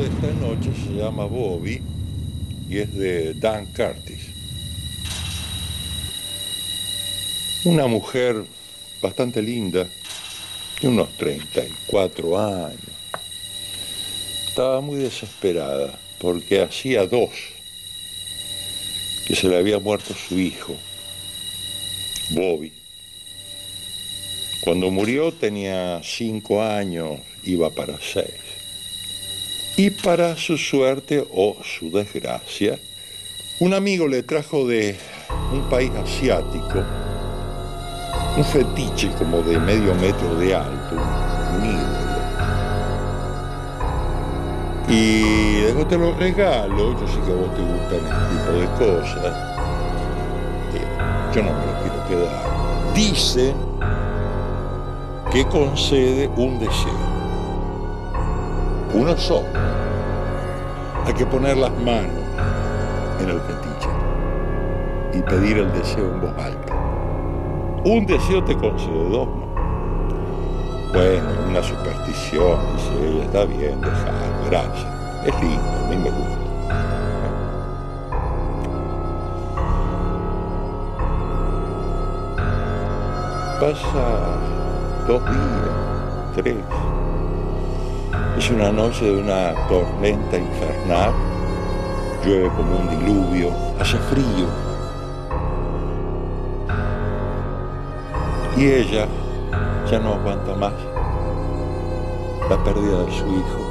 de esta noche se llama Bobby y es de Dan Curtis. Una mujer bastante linda, de unos 34 años. Estaba muy desesperada porque hacía 2 que se le había muerto su hijo, Bobby. Cuando murió tenía 5 años, iba para 6. Y para su suerte o su desgracia, un amigo le trajo de un país asiático un fetiche como de medio metro de alto, un ídolo. Y luego te lo regalo, yo sé que a vos te gustan este tipo de cosas, yo no me lo quiero quedar. Dice que concede un deseo. Uno solo. Hay que poner las manos en el fetiche y pedir el deseo en voz alta. Un deseo te concede 2, ¿no? Bueno, una superstición, dice ella, está bien, dejalo, gracias. Es lindo, a mí me gusta. Pasa 2 días, 3. Es una noche de una tormenta infernal, llueve como un diluvio, hace frío. Y ella ya no aguanta más la pérdida de su hijo.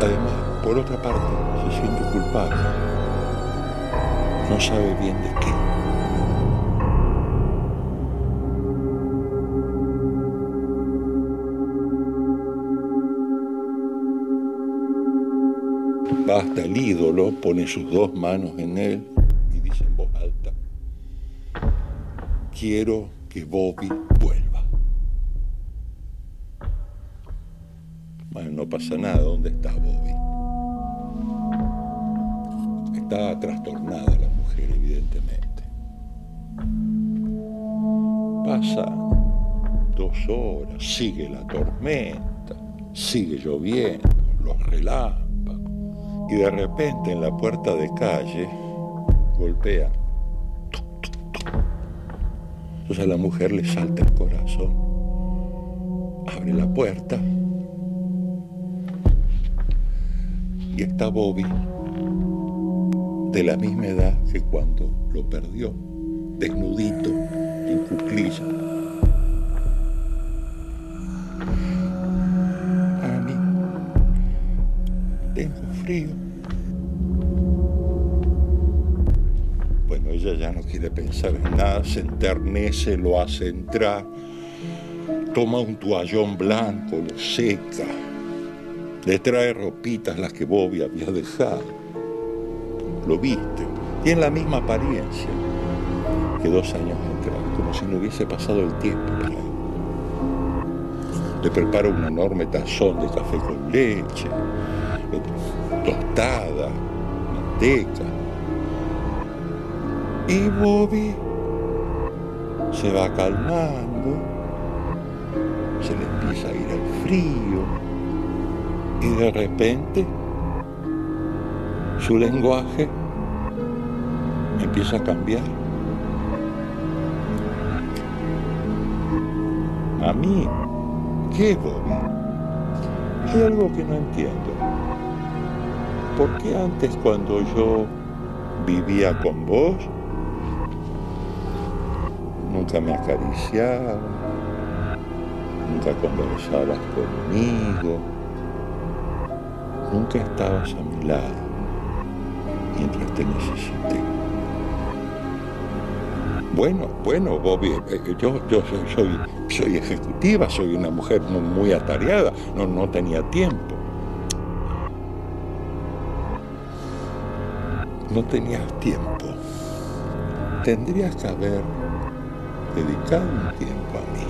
Además, por otra parte, se siente culpable. No sabe bien de qué. Va hasta el ídolo, pone sus 2 manos en él y dice en voz alta: quiero que Bobby vuelva. Bueno, no pasa nada. ¿Dónde está Bobby? Está trastornada la mujer, evidentemente. Pasan 2 horas, sigue la tormenta, sigue lloviendo, los relámpagos. Y de repente en la puerta de calle golpea. Tuc, tuc, tuc. Entonces a la mujer le salta el corazón. Abre la puerta. Y está Bobby, de la misma edad que cuando lo perdió, desnudito, en cuclillas. Mami, tengo frío. Bueno, ella ya no quiere pensar en nada, se enternece, lo hace entrar, toma un toallón blanco, lo seca, le trae ropitas, las que Bobby había dejado, lo viste, tiene la misma apariencia que 2 años atrás, como si no hubiese pasado el tiempo. Le prepara un enorme tazón de café con leche, tostada, manteca. Y Bobby se va calmando, se le empieza a ir el frío y de repente su lenguaje empieza a cambiar. A mí, ¿qué es Bobby? Hay algo que no entiendo. ¿Por qué antes, cuando yo vivía con vos, nunca me acariciabas, nunca conversabas conmigo, nunca estabas a mi lado mientras te necesité? Bueno, Bobby, yo soy ejecutiva, soy una mujer muy atareada, no tenía tiempo. No tenías tiempo. Tendrías que haber dedicado un tiempo a mí.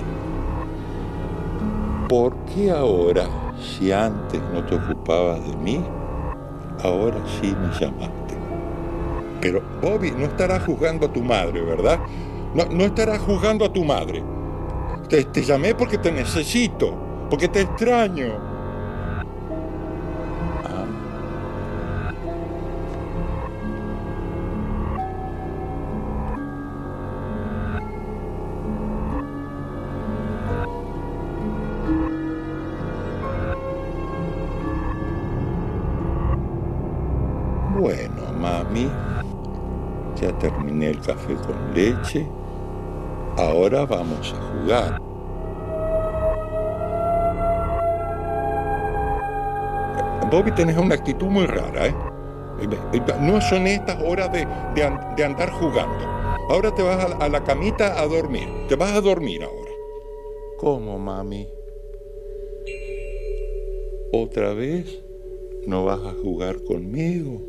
¿Por qué ahora, si antes no te ocupabas de mí, ahora sí me llamaste? Pero, Bobby, no estarás juzgando a tu madre, ¿verdad? No estarás juzgando a tu madre. Te llamé porque te necesito. porque te extraño. Bueno, mami, ya terminé el café con leche. Ahora vamos a jugar. Bobby, tenés una actitud muy rara, ¿eh? No son estas horas de andar jugando. Ahora te vas a la camita a dormir. Te vas a dormir ahora. ¿Cómo, mami? ¿Otra vez no vas a jugar conmigo?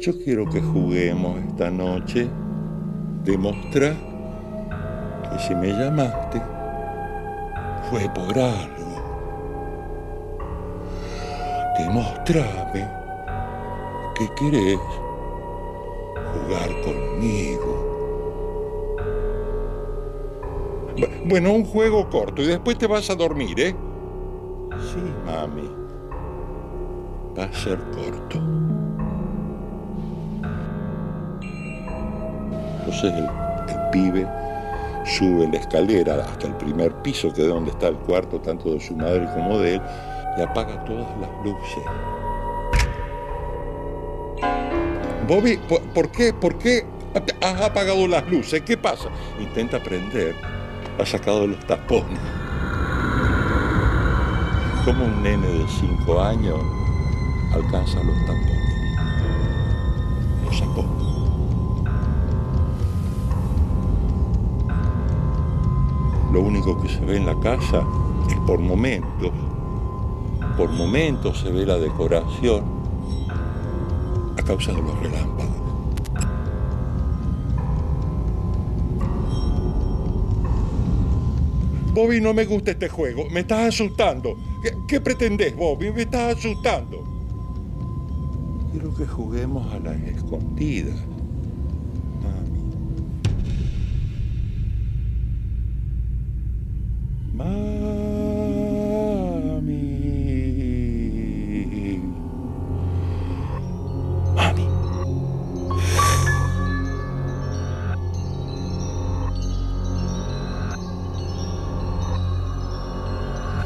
Yo quiero que juguemos esta noche. Demostrar que si me llamaste fue por algo. Demostrame que querés jugar conmigo. Bueno, un juego corto y después te vas a dormir, ¿eh? Sí, mami. Va a ser corto. Entonces el pibe sube la escalera hasta el primer piso, que es donde está el cuarto tanto de su madre como de él, y apaga todas las luces. Bobby, ¿por qué has apagado las luces? ¿Qué pasa? Intenta prender, ha sacado los tapones. Como un nene de 5 años alcanza los tapones. Los sacó. Lo único que se ve en la casa es por momentos se ve la decoración a causa de los relámpagos. Bobby, no me gusta este juego, me estás asustando. ¿Qué pretendés, Bobby? Me estás asustando. Quiero que juguemos a las escondidas. Mami.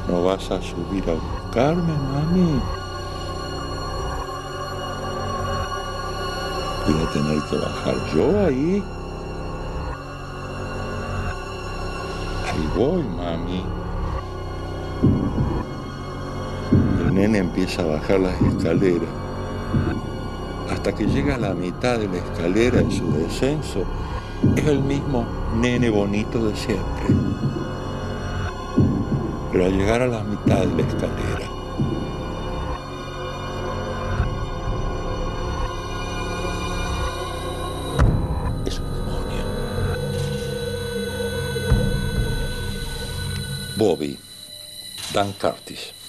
¿No vas a subir a buscarme, mami? ¿Voy a tener que bajar yo ahí? Ahí voy, mami. El nene empieza a bajar las escaleras. Hasta que llega a la mitad de la escalera en su descenso, es el mismo nene bonito de siempre. Pero al llegar a la mitad de la escalera, es un demonio. Bobby, Dan Curtis.